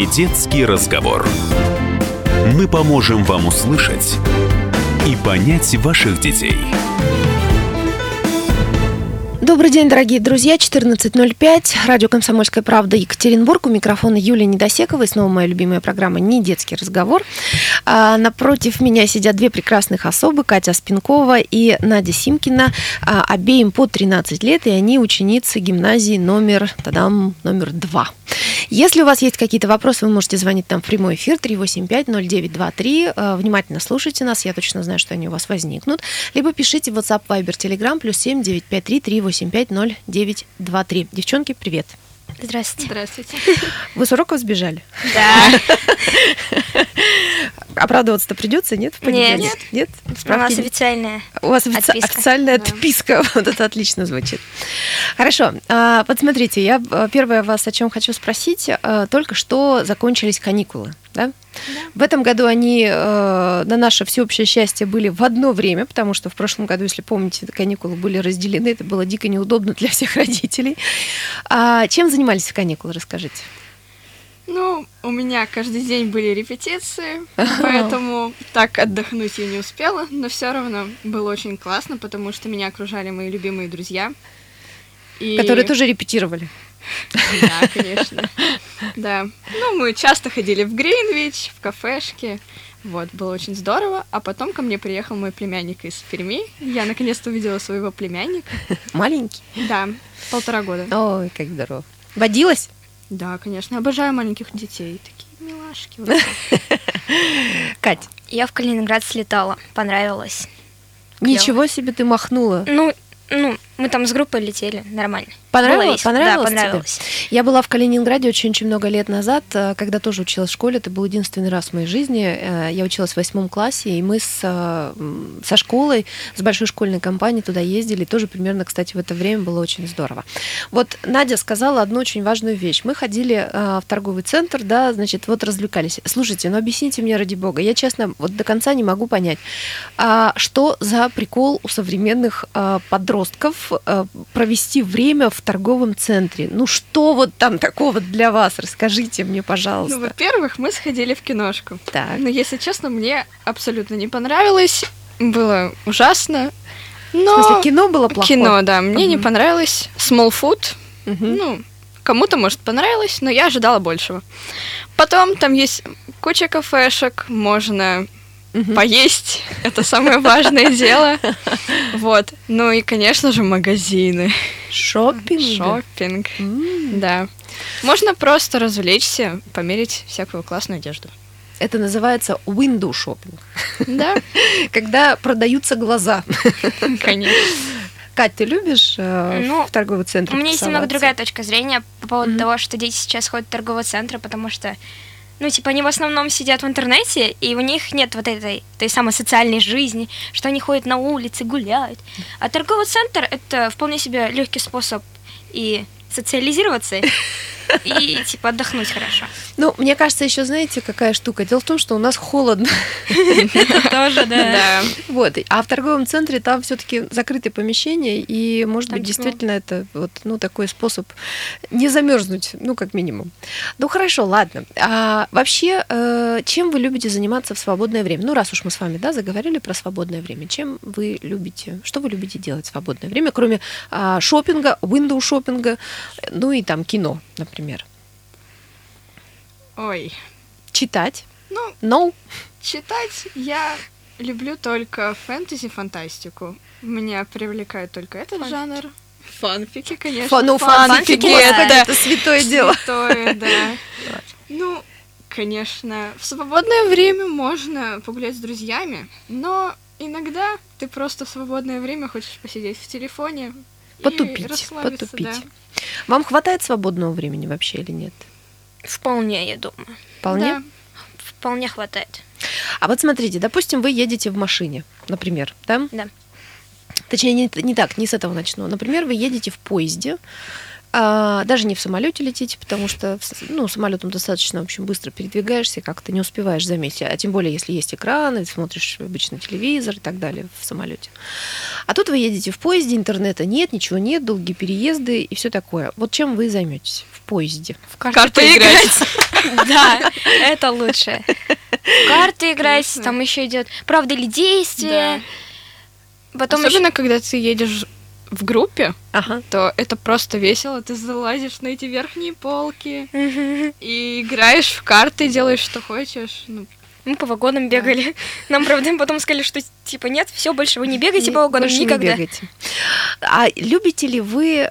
Недетский разговор. Мы поможем вам услышать и понять ваших детей. Добрый день, дорогие друзья. 14.05. Радио «Комсомольская правда», Екатеринбург. У микрофона Юлия Недосекова. И снова моя любимая программа «Недетский разговор». Напротив меня сидят две прекрасных особы. Катя Спинкова и Надя Симкина. Обеим по 13 лет. И они ученицы гимназии номер 2. Если у вас есть какие-то вопросы, вы можете звонить нам в прямой эфир 385-0923. Внимательно слушайте нас. Я точно знаю, что они у вас возникнут. либо пишите в WhatsApp, Viber, Telegram +7 953 385 0923. Девчонки, привет. Здравствуйте. Здравствуйте. Вы с уроков сбежали? Да. Оправдываться-то придется, нет? В понедельник? Нет. У нас официальная отписка. У вас официальная отписка. Вот это отлично звучит. Хорошо. Подсмотрите, я первое вас о чем хочу спросить. Только что закончились каникулы, да? Да. В этом году они, на наше всеобщее счастье, были в одно время, потому что в прошлом году, если помните, каникулы были разделены, это было дико неудобно для всех родителей. Чем занимались в каникулы, расскажите? У меня каждый день были репетиции, поэтому так отдохнуть я не успела, но все равно было очень классно, потому что меня окружали мои любимые друзья. Которые тоже репетировали. Да, конечно. Да. Мы часто ходили в Гринвич, в кафешки. Было очень здорово. А потом ко мне приехал мой племянник из Перми. Я наконец-то увидела своего племянника. Маленький? Да, 1,5 года. Ой, как здорово. Водилась? Да, конечно. Обожаю маленьких детей. Такие милашки. Кать? Я в Калининград слетала. Понравилось. Ничего себе, ты махнула. Мы там с группой летели, нормально. Понравилось? Понравилось? Да, понравилось. Тебе? Я была в Калининграде очень-очень много лет назад, когда тоже училась в школе. Это был единственный раз в моей жизни. Я училась в 8 классе, и мы со школой, с большой школьной компанией туда ездили. Тоже примерно, кстати, в это время было очень здорово. Надя сказала одну очень важную вещь. Мы ходили в торговый центр, да, развлекались. Слушайте, объясните мне, ради бога, я, честно, до конца не могу понять, что за прикол у современных подростков провести время в торговом центре. Что там такого для вас? Расскажите мне, пожалуйста. Во-первых, мы сходили в киношку. Так. Если честно, мне абсолютно не понравилось. Было ужасно. В смысле, кино было плохое? Кино, да. Мне не понравилось. Small Foot. Кому-то, может, понравилось, но я ожидала большего. Потом там есть куча кафешек. Можно... поесть, это самое важное дело. И, конечно же, магазины. Шоппинг. Да. Можно просто развлечься, померить всякую классную одежду. Это называется window shopping. Да. Когда продаются глаза. Конечно. Кать, ты любишь в торговый центр? У меня есть немного другая точка зрения по поводу того, что дети сейчас ходят в торговые центры, потому что они в основном сидят в интернете, и у них нет той самой социальной жизни, что они ходят на улице, гуляют. А торговый центр – это вполне себе легкий способ и социализироваться, и отдохнуть хорошо. Мне кажется, еще знаете, какая штука? Дело в том, что у нас холодно. Это тоже, да. А в торговом центре там все-таки закрытые помещения, и, может быть, действительно это такой способ не замерзнуть, как минимум. Хорошо, ладно. А вообще, чем вы любите заниматься в свободное время? Раз уж мы с вами, да, заговорили про свободное время, чем вы любите, что вы любите делать в свободное время, кроме шопинга, window-шопинга, и там кино, например. Ой. Читать? Читать я люблю только фэнтези-фантастику. Меня привлекает только этот жанр. Фанфики, конечно. Фанфики, это святое дело. Святое, да. Конечно, в свободное время можно погулять с друзьями, но иногда ты просто в свободное время хочешь посидеть в телефоне. Потупить. Да. Вам хватает свободного времени вообще или нет? Вполне, я думаю. Вполне? Да, вполне хватает. А смотрите, допустим, вы едете в машине, например, да? Да. Точнее, не так, не с этого начну. Например, вы едете в поезде, Даже не в самолете летите, потому что самолетом достаточно, в общем, быстро передвигаешься, как-то не успеваешь заметить. А тем более, если есть экран, и смотришь обычно телевизор и так далее в самолете. А тут вы едете в поезде, интернета нет, ничего нет, долгие переезды и все такое. Вот чем вы займетесь в поезде? В карты играть. Да, это лучше. В карты играть, там еще идет «Правда или действие». Особенно, когда ты едешь в группе, то это просто весело. Ты залазишь на эти верхние полки и играешь в карты, делаешь, что хочешь. Мы по вагонам бегали. Нам, правда, потом сказали, что типа нет, все, больше вы не бегаете по вагонам никогда. А любите ли вы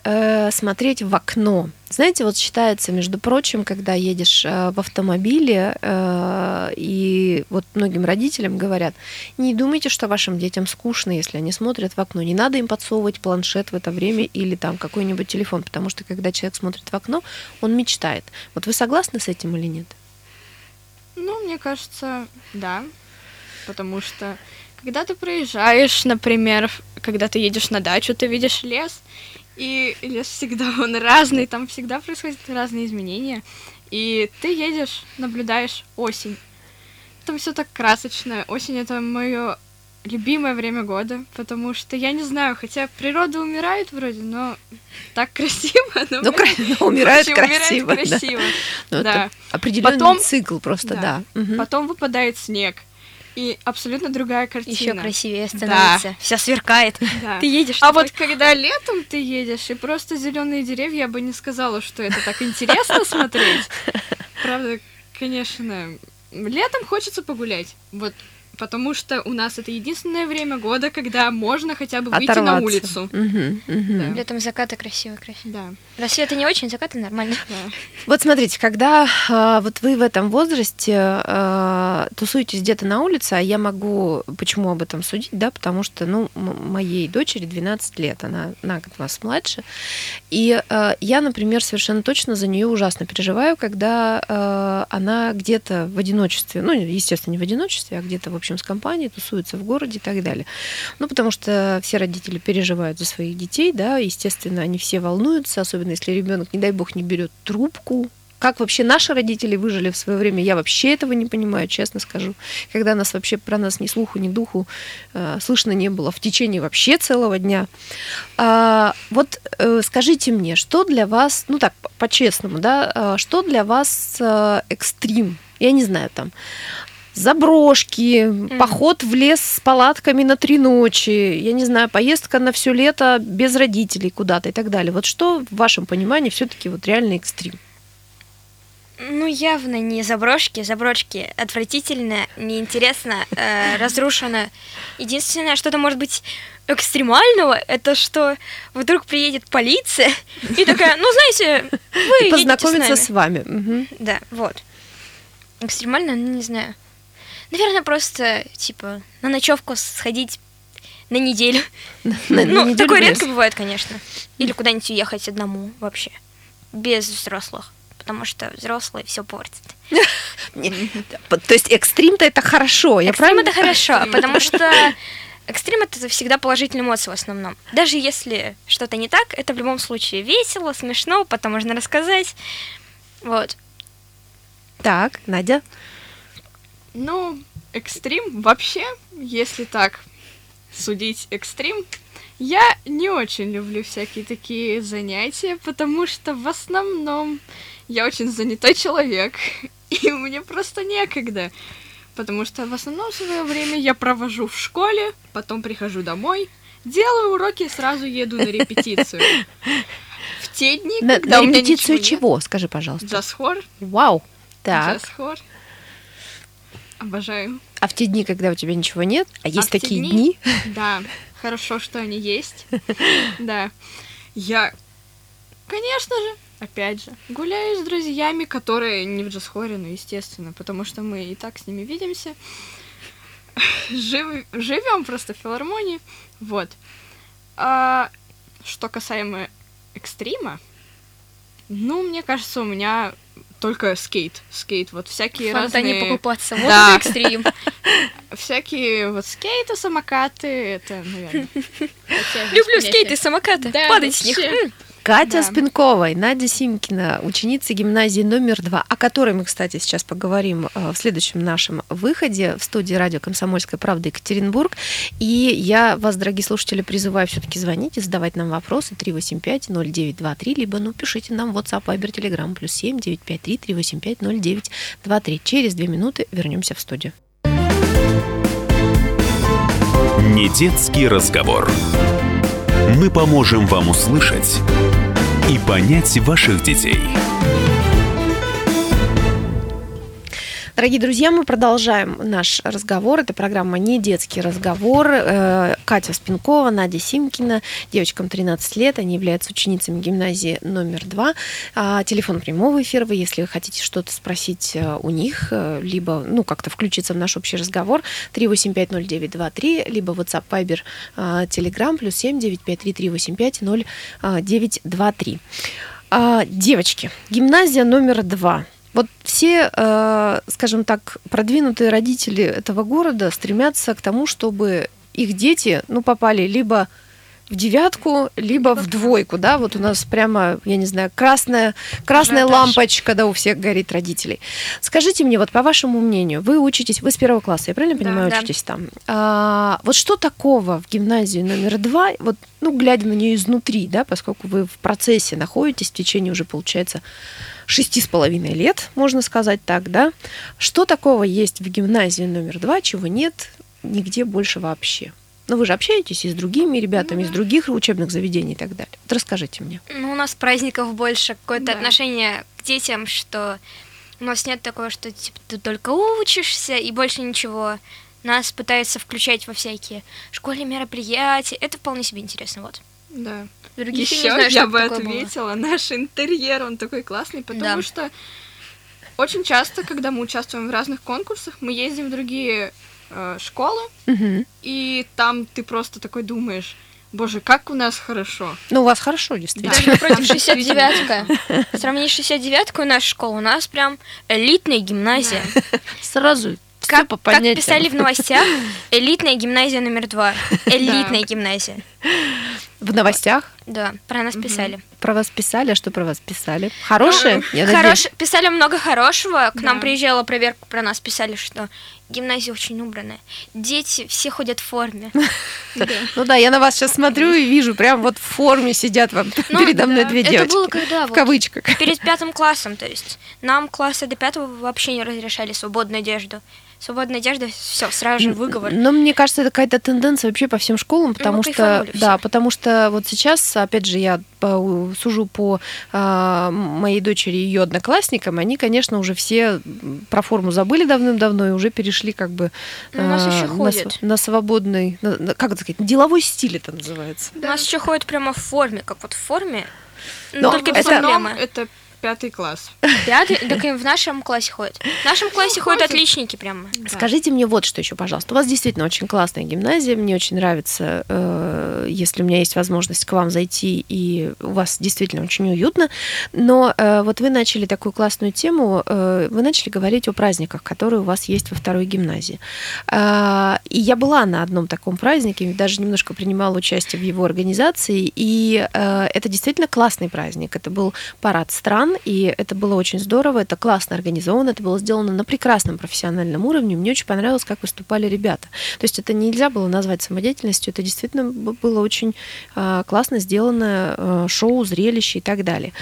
смотреть в окно? Знаете, вот считается, между прочим, когда едешь в автомобиле, и вот многим родителям говорят, не думайте, что вашим детям скучно, если они смотрят в окно. Не надо им подсовывать планшет в это время или там какой-нибудь телефон, потому что когда человек смотрит в окно, он мечтает. Вот вы согласны с этим или нет? Мне кажется, да. Потому что когда ты проезжаешь, например, когда ты едешь на дачу, ты видишь лес, и лес всегда, он разный, там всегда происходят разные изменения. И ты едешь, наблюдаешь осень. Там все так красочно. Осень — это мое любимое время года, потому что, я не знаю, хотя природа умирает вроде, но так красиво. Но умирает красиво. Умирает красиво, да. Да. Определенный цикл просто, да. Угу. Потом выпадает снег, и абсолютно другая картина. Еще красивее становится. Да. Вся сверкает. Да. Ты едешь. А вот когда летом ты едешь, и просто зеленые деревья, я бы не сказала, что это так интересно смотреть. Правда, конечно, летом хочется погулять. Вот. Потому что у нас это единственное время года, когда можно хотя бы выйти на улицу. Да. Летом закаты красивые. Да. Рассветы не очень, закаты нормально. Да. Вот смотрите, когда вот вы в этом возрасте тусуетесь где-то на улице, а я могу почему об этом судить, да, потому что, моей дочери 12 лет, она на год вас младше, и я, например, совершенно точно за нее ужасно переживаю, когда она где-то в одиночестве, естественно, не в одиночестве, а где-то, в общем, с компанией, тусуются в городе и так далее. Потому что все родители переживают за своих детей, да, естественно, они все волнуются, особенно если ребенок, не дай бог, не берет трубку. Как вообще наши родители выжили в свое время, я вообще этого не понимаю, честно скажу. Когда нас вообще про нас ни слуху, ни духу слышно не было в течение вообще целого дня. Скажите мне, что для вас, по-честному, да, что для вас экстрим? Я не знаю, там, заброшки, поход в лес с палатками на 3 ночи, я не знаю, поездка на все лето без родителей куда-то и так далее. Вот что в вашем понимании все-таки вот реальный экстрим? Явно не заброшки. Заброшки отвратительно, неинтересно, разрушено. Единственное, что-то может быть экстремального, это что вдруг приедет полиция и такая, вы едете с нами. Познакомиться с вами. Да, вот. Экстремально, не знаю. Наверное, просто, на ночевку сходить на неделю. Такое редко бывает, конечно. Или куда-нибудь уехать одному вообще. Без взрослых. Потому что взрослые все портят. То есть экстрим-то это хорошо, я правильно? Экстрим это хорошо, потому что экстрим это всегда положительные эмоции в основном. Даже если что-то не так, это в любом случае весело, смешно, потом можно рассказать. Вот. Так, Надя? Экстрим вообще, если так судить экстрим, я не очень люблю всякие такие занятия, потому что в основном я очень занятой человек, и мне просто некогда, потому что в основном свое время я провожу в школе, потом прихожу домой, делаю уроки и сразу еду на репетицию. В те дни, когда у меня репетицию чего, скажи, пожалуйста? Джаз-хор. Вау! Так. Хор. Обожаю. А в те дни, когда у тебя ничего нет, а есть такие дни? Да, хорошо, что они есть. Да. Я, конечно же, опять же, гуляю с друзьями, которые не в джаз-хоре, естественно, потому что мы и так с ними видимся. Живем просто в филармонии. Вот. А что касаемо экстрима, мне кажется, у меня только скейт, вот всякие разные... Фонтане покупаться, вот это экстрим. Всякие вот скейты, самокаты, это, наверное... Люблю скейты, самокаты, падать с них. Катя Спинкова и Надя Симкина, ученицы гимназии номер 2, о которой мы, кстати, сейчас поговорим в следующем нашем выходе в студии радио «Комсомольская правда» Екатеринбург. И я вас, дорогие слушатели, призываю все-таки звонить и задавать нам вопросы 385-0923, либо пишите нам в WhatsApp, Viber, Telegram, +7 953 385 0923. Через 2 минуты вернемся в студию. Недетский разговор. Мы поможем вам услышать и понять ваших детей. Дорогие друзья, мы продолжаем наш разговор. Это программа «Недетский разговор». Катя Спинкова, Надя Симкина. Девочкам 13 лет. Они являются ученицами гимназии номер 2. Телефон прямого эфира. Вы, если хотите что-то спросить у них, либо как-то включиться в наш общий разговор, 3850923, либо WhatsApp, Viber, Telegram, +7 953 385 0923. Девочки, гимназия номер 2. Вот все, скажем так, продвинутые родители этого города стремятся к тому, чтобы их дети, попали либо в 9, либо в 2, да, вот у нас прямо, я не знаю, красная лампочка, да, у всех горит родителей. Скажите мне, вот по вашему мнению, вы учитесь, вы с 1 класса, я правильно понимаю, учитесь там? Вот что такого в гимназии номер 2, вот, глядя на нее изнутри, да, поскольку вы в процессе находитесь в течение уже, получается, 6,5 лет, можно сказать так, да? Что такого есть в гимназии номер 2, чего нет нигде больше вообще? Вы же общаетесь и с другими ребятами, и с других учебных заведений и так далее. Вот расскажите мне. У нас праздников больше, какое-то отношение к детям, что у нас нет такого, что типа, ты только учишься и больше ничего. Нас пытаются включать во всякие школьные мероприятия. Это вполне себе интересно, вот. Да. Других еще знаю, я бы отметила наш интерьер, он такой классный, потому что очень часто, когда мы участвуем в разных конкурсах, мы ездим в другие школы, и там ты просто такой думаешь: боже, как у нас хорошо. У вас хорошо, действительно. Да. Даже напротив 69-ка. Сравнить 69-ку и нашу школу, у нас прям элитная гимназия. Сразу. Как писали в новостях, элитная гимназия номер 2. Элитная гимназия. В новостях? Да, про нас писали. Про вас писали? А что про вас писали? Хорошие? Писали много хорошего. К нам приезжала проверка, про нас писали, что гимназия очень убранная. Дети все ходят в форме. Я на вас сейчас смотрю и вижу, прям вот в форме сидят вам передо мной 2 девочки. Это было когда? В кавычках. Перед 5 классом, то есть. Нам классы до 5 вообще не разрешали свободную одежду. Свободная одежда, все, сразу же выговор. Но мне кажется, это какая-то тенденция вообще по всем школам, потому что вот сейчас, опять же, я сужу по моей дочери и ее одноклассникам, они, конечно, уже все про форму забыли давным-давно и уже перешли как бы на свободный, как это сказать, деловой стиль это называется. Да. У нас еще ходят прямо в форме, как вот в форме, но только без проблемы. 5 класс. 5? Так и в нашем классе ходят. В нашем классе ходят отличники прямо. Да. Скажите мне вот что еще, пожалуйста. У вас действительно очень классная гимназия. Мне очень нравится, если у меня есть возможность к вам зайти, и у вас действительно очень уютно. Но вот вы начали такую классную тему, вы начали говорить о праздниках, которые у вас есть во 2-й гимназии. И я была на одном таком празднике, даже немножко принимала участие в его организации, и это действительно классный праздник. Это был парад стран, и это было очень здорово, это классно организовано, это было сделано на прекрасном профессиональном уровне. Мне очень понравилось, как выступали ребята. То есть это нельзя было назвать самодеятельностью, это действительно было очень классно сделано шоу, зрелище и так далее.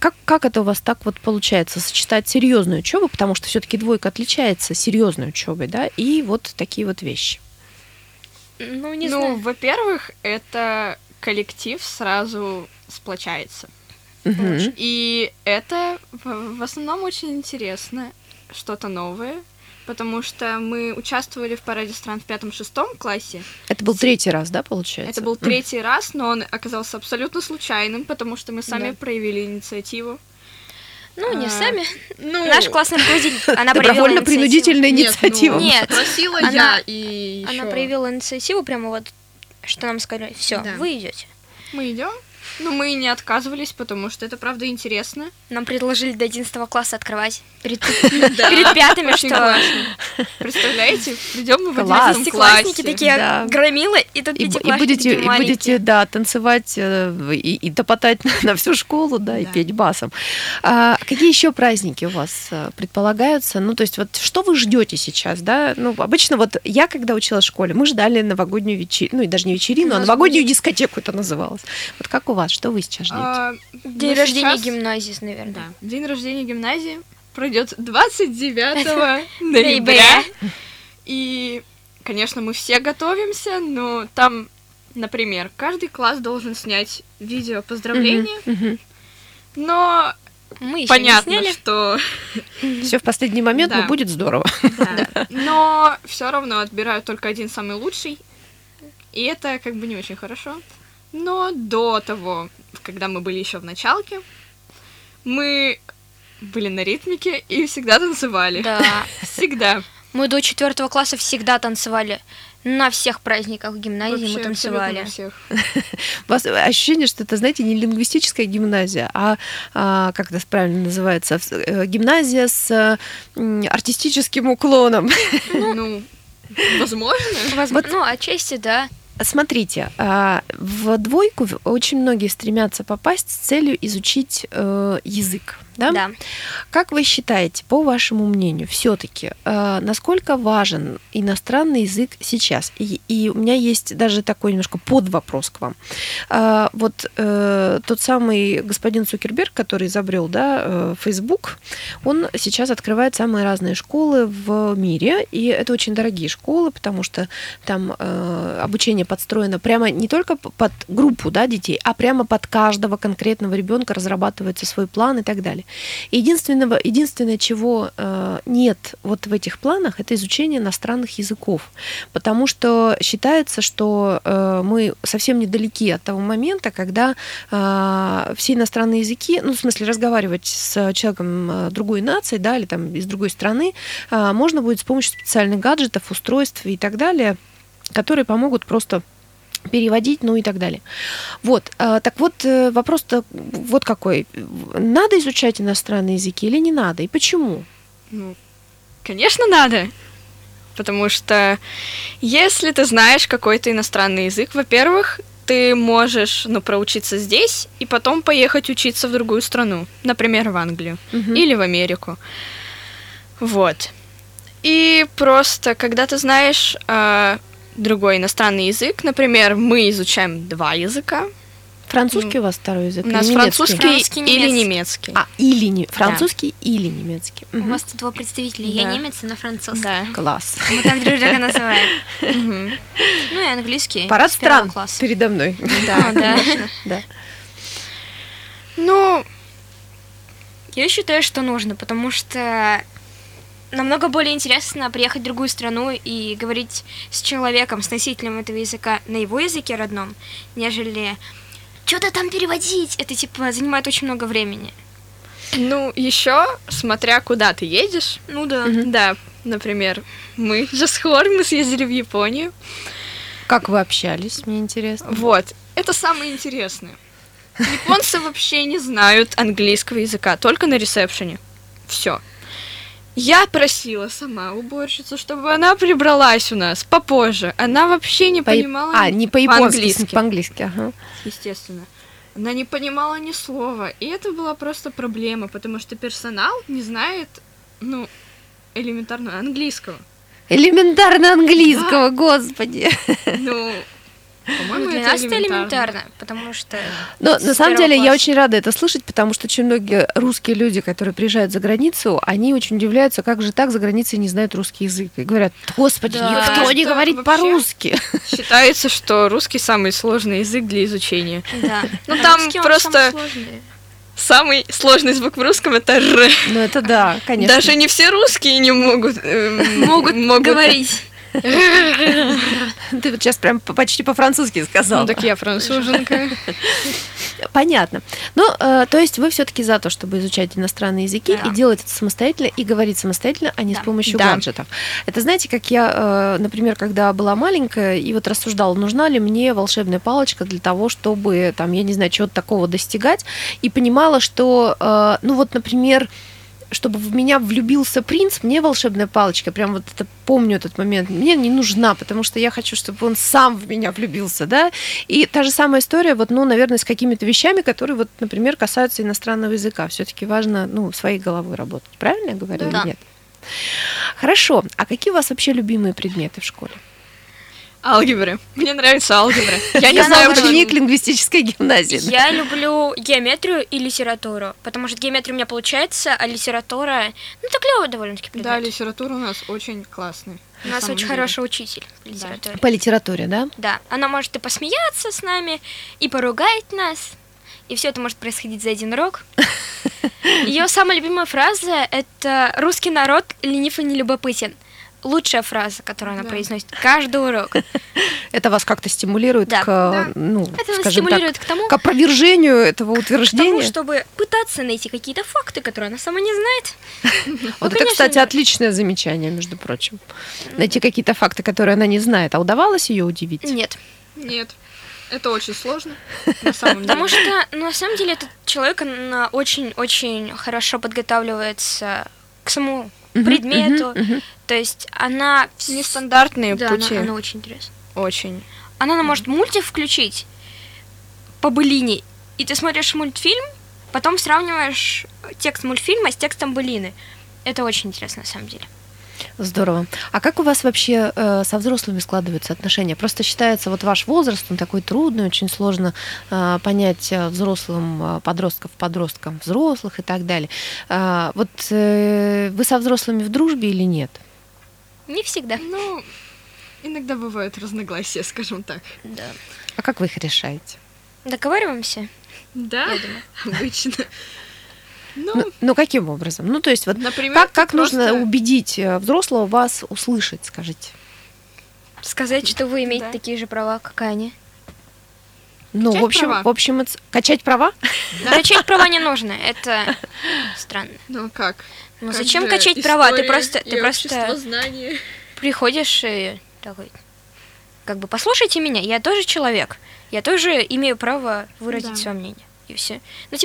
Как это у вас так вот получается сочетать серьезную учебу, потому что все-таки 2 отличается серьезной учебой, да, и вот такие вот вещи? Не знаю. Во-первых, это коллектив сразу сплочается. Угу. И это в основном очень интересно, что-то новое, потому что мы участвовали в параде стран в 5-6 классе. Это был 3-й раз, да, получается? Это был 3-й раз, но он оказался абсолютно случайным, потому что мы сами проявили инициативу. Не сами. Наш классный руководитель, она добровольно-принудительная инициатива. Нет, просила я и она проявила инициативу прямо вот, что нам сказали: все, вы идете. Мы идем. Ну, мы не отказывались, потому что это, правда, интересно. Нам предложили до 11 класса открывать перед пятыми, что... Представляете, придем мы в 11 классе. Пятиклассники такие громилы, и тут пятиклассники такие маленькие. И будете, да, танцевать и топотать на всю школу, да, и петь басом. Какие еще праздники у вас предполагаются? Ну, то есть, вот что вы ждете сейчас, да? Ну, обычно вот я, когда училась в школе, мы ждали новогоднюю вечеринку, ну, и даже не вечерину, а новогоднюю дискотеку это называлось. Вот как у вас? Что вы сейчас ждете? День рождения гимназии, наверное. Да. День рождения гимназии пройдет 29 ноября. И, конечно, мы все готовимся, но там, например, каждый класс должен снять видео поздравления, но мы понятно, что... Все в последний момент, но будет здорово. Но все равно отбирают только один самый лучший, и это как бы не очень хорошо. Но до того, когда мы были еще в началке, мы были на ритмике и всегда танцевали. Да. Всегда. Мы до 4 класса всегда танцевали. На всех праздниках в гимназии вообще, мы танцевали. У вас ощущение, что это, знаете, не лингвистическая гимназия, а как это правильно называется, гимназия с артистическим уклоном. Ну, возможно. Ну, отчасти, да. Смотрите, в двойку очень многие стремятся попасть с целью изучить язык. Да? Да. Как вы считаете, по вашему мнению, все-таки, насколько важен иностранный язык сейчас? И у меня есть даже такой немножко подвопрос к вам. Вот тот самый господин Цукерберг, который изобрел, да, Facebook, он сейчас открывает самые разные школы в мире, и это очень дорогие школы, потому что там обучение подстроено прямо не только под группу, да, детей, а прямо под каждого конкретного ребенка разрабатывается свой план и так далее. Единственное, чего нет вот в этих планах, это изучение иностранных языков, потому что считается, что мы совсем недалеки от того момента, когда все иностранные языки, ну, в смысле, разговаривать с человеком другой нации, да, или там из другой страны, можно будет с помощью специальных гаджетов, устройств и так далее, которые помогут просто переводить, ну и так далее. Вот. Так вот, вопрос-то вот какой. Надо изучать иностранные языки или не надо? И почему? Ну, конечно, надо. Потому что если ты знаешь какой-то иностранный язык, во-первых, ты можешь, ну, проучиться здесь и потом поехать учиться в другую страну. Например, в Англию или в Америку. Вот. И просто, когда ты знаешь... другой иностранный язык. Например, мы изучаем два языка. Французский у вас второй язык? У нас французский или немецкий. Французский или немецкий. У вас тут два представителя. Да. Я немец, она французский. Да. Класс. Мы так друг друга называем. Ну и английский. Парад стран передо мной. Да, да. Ну, я считаю, что нужно, потому что... намного более интересно приехать в другую страну и говорить с человеком, с носителем этого языка на его языке родном, нежели что-то там переводить. Это, типа, занимает очень много времени. Ну, еще, смотря куда ты едешь. Ну да. Да, например, мы же с Хор, мы съездили в Японию. Как вы общались, мне интересно. Вот, это самое интересное. Японцы вообще не знают английского языка, только на ресепшене. Все. Я просила сама уборщицу, чтобы она прибралась у нас попозже. Она вообще не понимала... не по-японски, по-английски, ага. Естественно. Она не понимала ни слова. И это была просто проблема, потому что персонал не знает, ну, элементарно английского. Элементарно английского, да. Господи! Ну... По-моему, для нас это элементарно, потому что... Но на самом деле я очень рада это слышать, потому что очень многие русские люди, которые приезжают за границу, они очень удивляются, как же так за границей не знают русский язык. И говорят, господи, никто не говорит по-русски. Считается, что русский самый сложный язык для изучения. Да. Ну там просто... Самый сложный звук в русском — это «р». Ну это да, конечно. Даже не все русские не могут говорить. Ты вот сейчас прям почти по-французски сказала. Ну так я француженка. Понятно. Ну, то есть вы все-таки за то, чтобы изучать иностранные языки и делать это самостоятельно, и говорить самостоятельно, а не с помощью гаджетов. Это знаете, как я, например, когда была маленькая, и вот рассуждала, нужна ли мне волшебная палочка для того, чтобы, там, я не знаю, чего-то такого достигать, и понимала, что, ну вот, например, чтобы в меня влюбился принц, мне волшебная палочка, прям вот это помню этот момент, мне не нужна, потому что я хочу, чтобы он сам в меня влюбился, да, и та же самая история, вот, ну, наверное, с какими-то вещами, которые, вот, например, касаются иностранного языка, все-таки важно, ну, своей головой работать, правильно я говорю или нет? Хорошо, а какие у вас вообще любимые предметы в школе? Алгебры. Мне нравится алгебра. Я знаю, ученик лингвистической гимназии. Я люблю геометрию и литературу, потому что геометрия у меня получается, а литература... Ну, это клёвый довольно-таки предмет. Да, литература у нас очень классная. У нас очень хороший учитель по литературе. По литературе, да? Да. Она может и посмеяться с нами, и поругать нас, и все это может происходить за один урок. Ее самая любимая фраза — это «Русский народ ленив и нелюбопытен». Лучшая фраза, которую она произносит каждый урок. Это вас как-то стимулирует к, ну, скажем так, к опровержению этого утверждения? К тому, чтобы пытаться найти какие-то факты, которые она сама не знает. Вот это, кстати, отличное замечание, между прочим. Найти какие-то факты, которые она не знает. А удавалось ее удивить? Нет. Нет. Это очень сложно, на самом деле. Потому что, на самом деле, этот человек очень-очень хорошо подготавливается к самому предмету. То есть она... Нестандартные пути. Да, она очень интересна. Очень. Она может мультик включить по былине, и ты смотришь мультфильм, потом сравниваешь текст мультфильма с текстом былины. Это очень интересно, на самом деле. Здорово. А как у вас вообще со взрослыми складываются отношения? Просто считается, вот ваш возраст, он такой трудный, очень сложно понять взрослым подросткам взрослых и так далее. Вот вы со взрослыми в дружбе или нет? Не всегда. Ну, иногда бывают разногласия, скажем так. Да. А как вы их решаете? Договариваемся? Да, обычно. Ну, каким образом? Ну, то есть, вот, например, как просто... нужно убедить взрослого вас услышать, скажите? Сказать, что вы имеете такие же права, как они. Ну, качать в общем, качать права? Да. Качать права не нужно, это странно. Ну, как? Ну, как зачем качать права? Ты просто приходишь и такой, как бы, послушайте меня, я тоже человек, я тоже имею право выразить свое мнение, и все. Но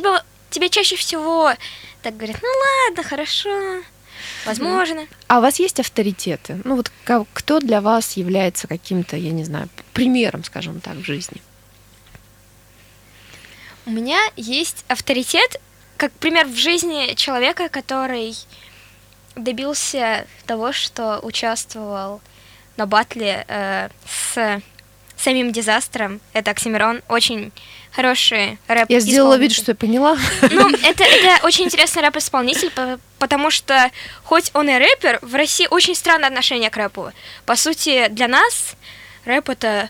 тебя чаще всего так говорят, ну ладно, хорошо, возможно. А у вас есть авторитеты? Ну вот кто для вас является каким-то, я не знаю, примером, скажем так, в жизни? У меня есть авторитет, как пример в жизни человека, который добился того, что участвовал на баттле с самим Дизастером. Это Оксимирон, очень хороший рэп-исполнитель. Я сделала вид, что я поняла. Ну, это очень интересный рэп-исполнитель, потому что, хоть он и рэпер, в России очень странное отношение к рэпу. По сути, для нас рэп — это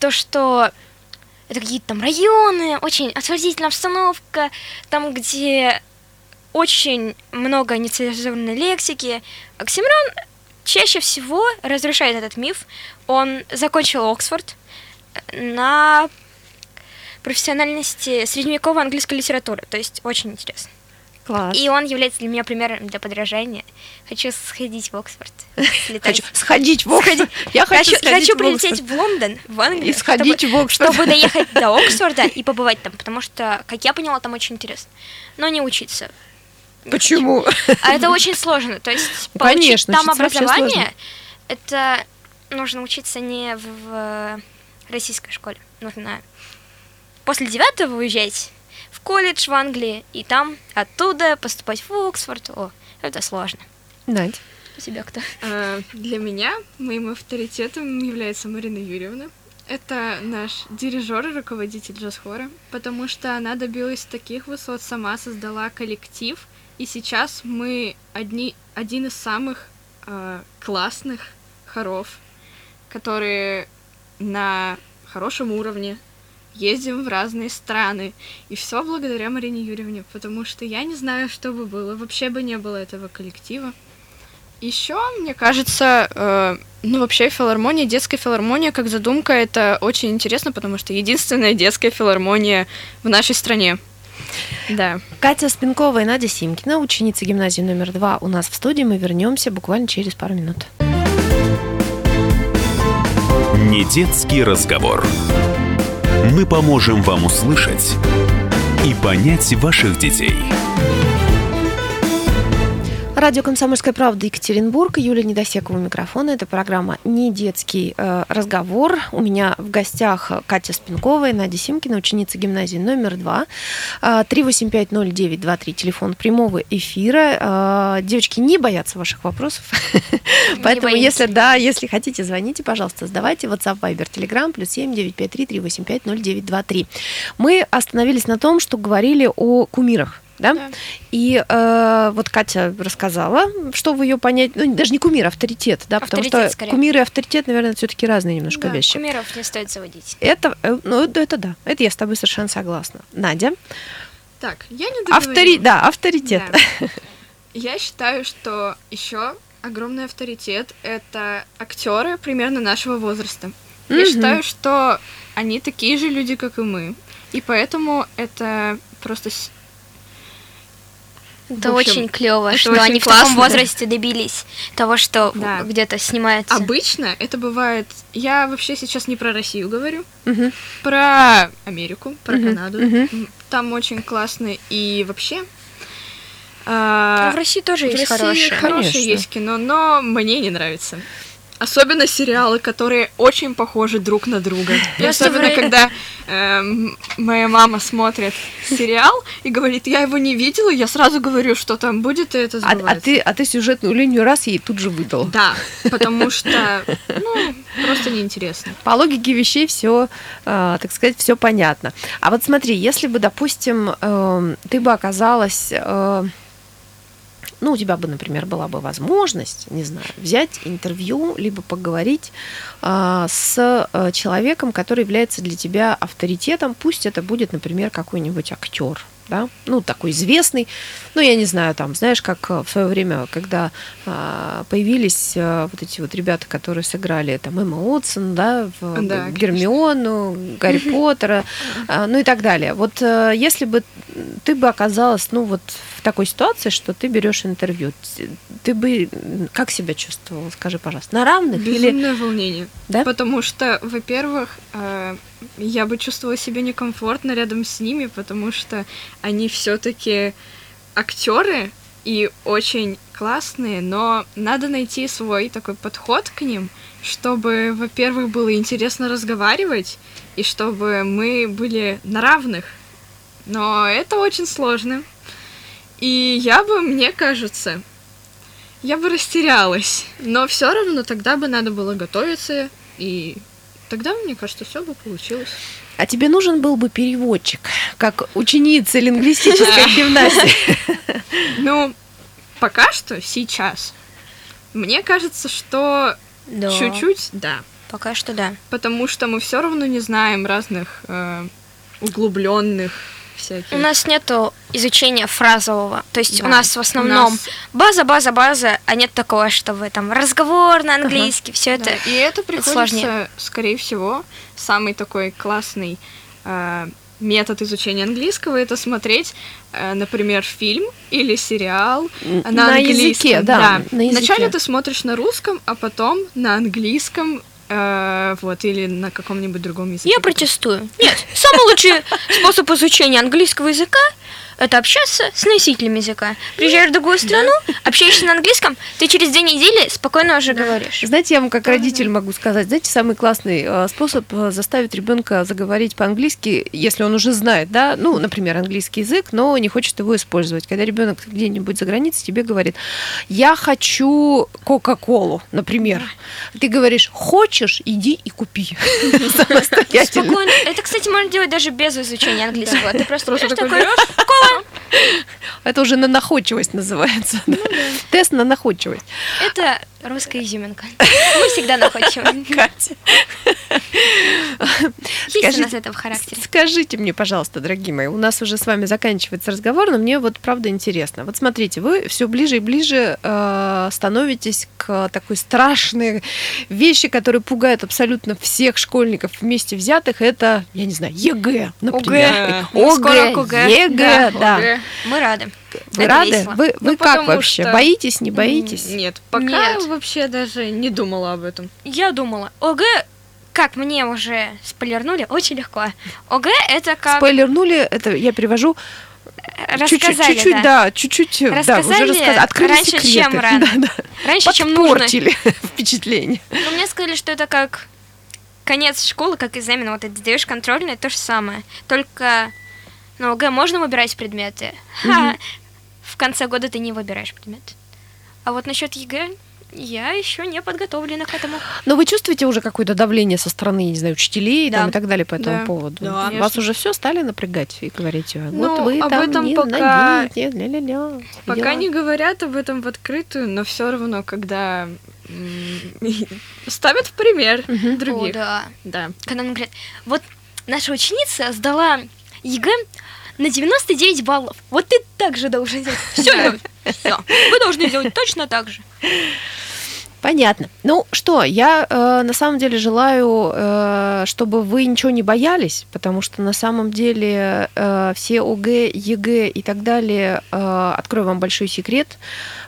то, что... Это какие-то там районы, очень отвратительная обстановка, там, где очень много нецензурной лексики. Оксимирон чаще всего разрушает этот миф. Он закончил Оксфорд на профессиональности средневековой английской литературы. То есть очень интересно. Класс. И он является для меня примером для подражания. Хочу сходить в Оксфорд. Хочу сходить в Оксфорд. Я хочу прилететь в Лондон, в Англию, чтобы доехать до Оксфорда и побывать там. Потому что, как я поняла, там очень интересно. Но не учиться. Почему? А это очень сложно. То есть получить там образование, это нужно учиться не в российской школе. Нужно после 9-го уезжать в колледж в Англии, и там оттуда поступать в Оксфорд. О, это сложно. Надь, у тебя кто? Для меня моим авторитетом является Марина Юрьевна. Это наш дирижер и руководитель джаз-хора, потому что она добилась таких высот, сама создала коллектив, и сейчас мы один из самых классных хоров, которые на хорошем уровне. Ездим в разные страны. И все благодаря Марине Юрьевне, потому что я не знаю, что бы было. Вообще бы не было этого коллектива. Еще, мне кажется, вообще филармония, детская филармония как задумка, это очень интересно, потому что единственная детская филармония в нашей стране. Да. Катя Спинкова и Надя Симкина, ученицы гимназии номер 2 у нас в студии. Мы вернемся буквально через пару минут. Недетский разговор. Мы поможем вам услышать и понять ваших детей. Радио «Комсомольская правда», Екатеринбург, Юлия Недосекова у микрофона. Это программа «Недетский разговор». У меня в гостях Катя Спинкова и Надя Симкина, ученицы гимназии номер 2. 3850923, телефон прямого эфира. Девочки не боятся ваших вопросов, поэтому если хотите, звоните, пожалуйста, задавайте. WhatsApp, Viber, Telegram, +7 953 385 0923. Мы остановились на том, что говорили о кумирах. Да? И вот Катя рассказала, что вы ее понять, даже не кумир, авторитет, да, авторитет, потому что скорее. Кумир и авторитет, наверное, все-таки разные немножко вещи. Кумиров не стоит заводить. Это я с тобой совершенно согласна. Надя. Так, я не договорила. Авторитет. Да. Я считаю, что еще огромный авторитет — это актеры примерно нашего возраста. Я считаю, что они такие же люди, как и мы, и поэтому это просто. Это очень клево, что они классно. В таком возрасте добились того, что где-то снимается. Обычно это бывает. Я вообще сейчас не про Россию говорю, про Америку, про Канаду. Там очень классно и вообще. В России тоже есть хорошее есть кино, но мне не нравится. Особенно сериалы, которые очень похожи друг на друга. И особенно, когда моя мама смотрит сериал и говорит, я его не видела, я сразу говорю, что там будет, и это забывается. А ты сюжетную линию раз ей тут же выдал. Да, потому что, просто неинтересно. По логике вещей все, так сказать, все понятно. А вот смотри, если бы, допустим, ты бы оказалась... у тебя бы, например, была бы возможность, не знаю, взять интервью, либо поговорить с человеком, который является для тебя авторитетом, пусть это будет, например, какой-нибудь актер, да, такой известный, я не знаю, там, знаешь, как в свое время, когда появились вот эти вот ребята, которые сыграли, там, Эмма Уотсон, да, в Гермиону, Гарри Поттера, и так далее. Вот если бы ты бы оказалась, в такой ситуации, что ты берешь интервью, ты бы как себя чувствовала, скажи, пожалуйста, на равных? Безумное волнение, да? Потому что, во-первых, я бы чувствовала себя некомфортно рядом с ними, потому что они все-таки актеры и очень классные, но надо найти свой такой подход к ним, чтобы, во-первых, было интересно разговаривать, и чтобы мы были на равных. Но это очень сложно. И мне кажется, я бы растерялась, но все равно тогда бы надо было готовиться, и тогда, мне кажется, все бы получилось. А тебе нужен был бы переводчик, как ученица лингвистической гимназии? Пока что сейчас. Мне кажется, что чуть-чуть, да. Пока что да. Потому что мы все равно не знаем разных углубленных всяких. У нас нету изучения фразового. То есть у нас в основном база, а нет такого, чтобы там разговор на английский, все это. И это приходится сложнее. Скорее всего, самый такой классный метод изучения английского — это смотреть, например, фильм или сериал на английском. Языке, да. На языке. Вначале ты смотришь на русском, а потом на английском. Или на каком-нибудь другом языке. Я протестую. Нет, самый лучший способ изучения английского языка — это общаться с носителем языка. Приезжаешь в другую страну, общаешься на английском, ты через 2 недели спокойно уже говоришь. Знаете, я вам как родитель могу сказать, знаете, самый классный способ заставить ребенка заговорить по-английски, если он уже знает, да, например, английский язык, но не хочет его использовать. Когда ребенок где-нибудь за границей тебе говорит, я хочу Кока-Колу, например. Ты говоришь, хочешь, иди и купи. Самостоятельно. Спокойно. Это, кстати, можно делать даже без изучения английского. Ты просто берешь такой... Это уже на находчивость называется. Ну, да. Тест на находчивость. Это русская изюминка. Мы всегда находчивы. Катя. Есть у нас это в характере. Скажите мне, пожалуйста, дорогие мои, у нас уже с вами заканчивается разговор, но мне вот правда интересно. Вот смотрите, вы все ближе и ближе становитесь к такой страшной вещи, которые пугают абсолютно всех школьников вместе взятых. Это, я не знаю, ЕГЭ, например. ОГЭ, ЕГЭ, да. Мы рады. Вы это рады? Весело. Вы ну, как вообще? Что... Боитесь, не боитесь? Нет, пока нет. Вообще даже не думала об этом. Я думала. ОГЭ, как мне уже спойлернули, очень легко. ОГЭ это как... Спойлернули, это я перевожу... Рассказали, чуть-чуть, да. Чуть-чуть, да, уже рассказали. Открыли раньше, секреты. Чем рано. Да, да. Раньше, чем нужно. Подпортили впечатление. Но мне сказали, что это как конец школы, как экзамен. Вот это сдаешь контрольное, то же самое. Только... На ОГЭ можно выбирать предметы, а в конце года ты не выбираешь предметы. А вот насчет ЕГЭ я еще не подготовлена к этому. Но вы чувствуете уже какое-то давление со стороны, не знаю, учителей да. там, и так далее по этому да. поводу? Да, вас конечно. Уже все стали напрягать и говорить, вот ну, вы об там этом не пока... надеете, ля-ля-ля. Пока не говорят об этом в открытую, но все равно, когда ставят в пример других. О, да. Да. Когда нам говорят, вот наша ученица сдала... ЕГЭ на 99 баллов. Вот ты так же должен делать. Все, все. Вы должны делать точно так же. Понятно. Ну что, я на самом деле желаю, чтобы вы ничего не боялись, потому что на самом деле все ОГЭ, ЕГЭ и так далее, открою вам большой секрет,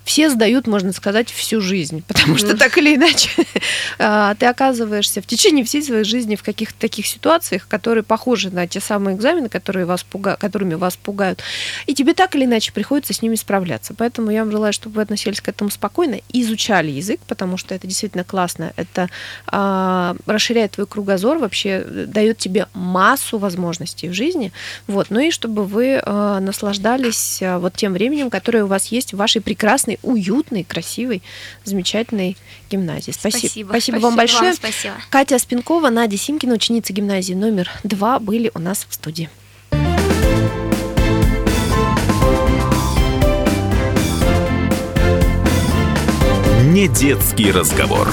все сдают, можно сказать, всю жизнь, потому что так или иначе ты оказываешься в течение всей своей жизни в каких-то таких ситуациях, которые похожи на те самые экзамены, которыми вас пугают, и тебе так или иначе приходится с ними справляться. Поэтому я вам желаю, чтобы вы относились к этому спокойно, изучали язык, потому что это действительно классно, это расширяет твой кругозор, вообще дает тебе массу возможностей в жизни, вот, ну и чтобы вы наслаждались вот тем временем, которое у вас есть в вашей прекрасной, уютной, красивой, замечательной гимназии. Спасибо вам большое. Вам спасибо. Катя Спинкова, Надя Симкина, ученица гимназии номер 2, были у нас в студии. Недетский разговор.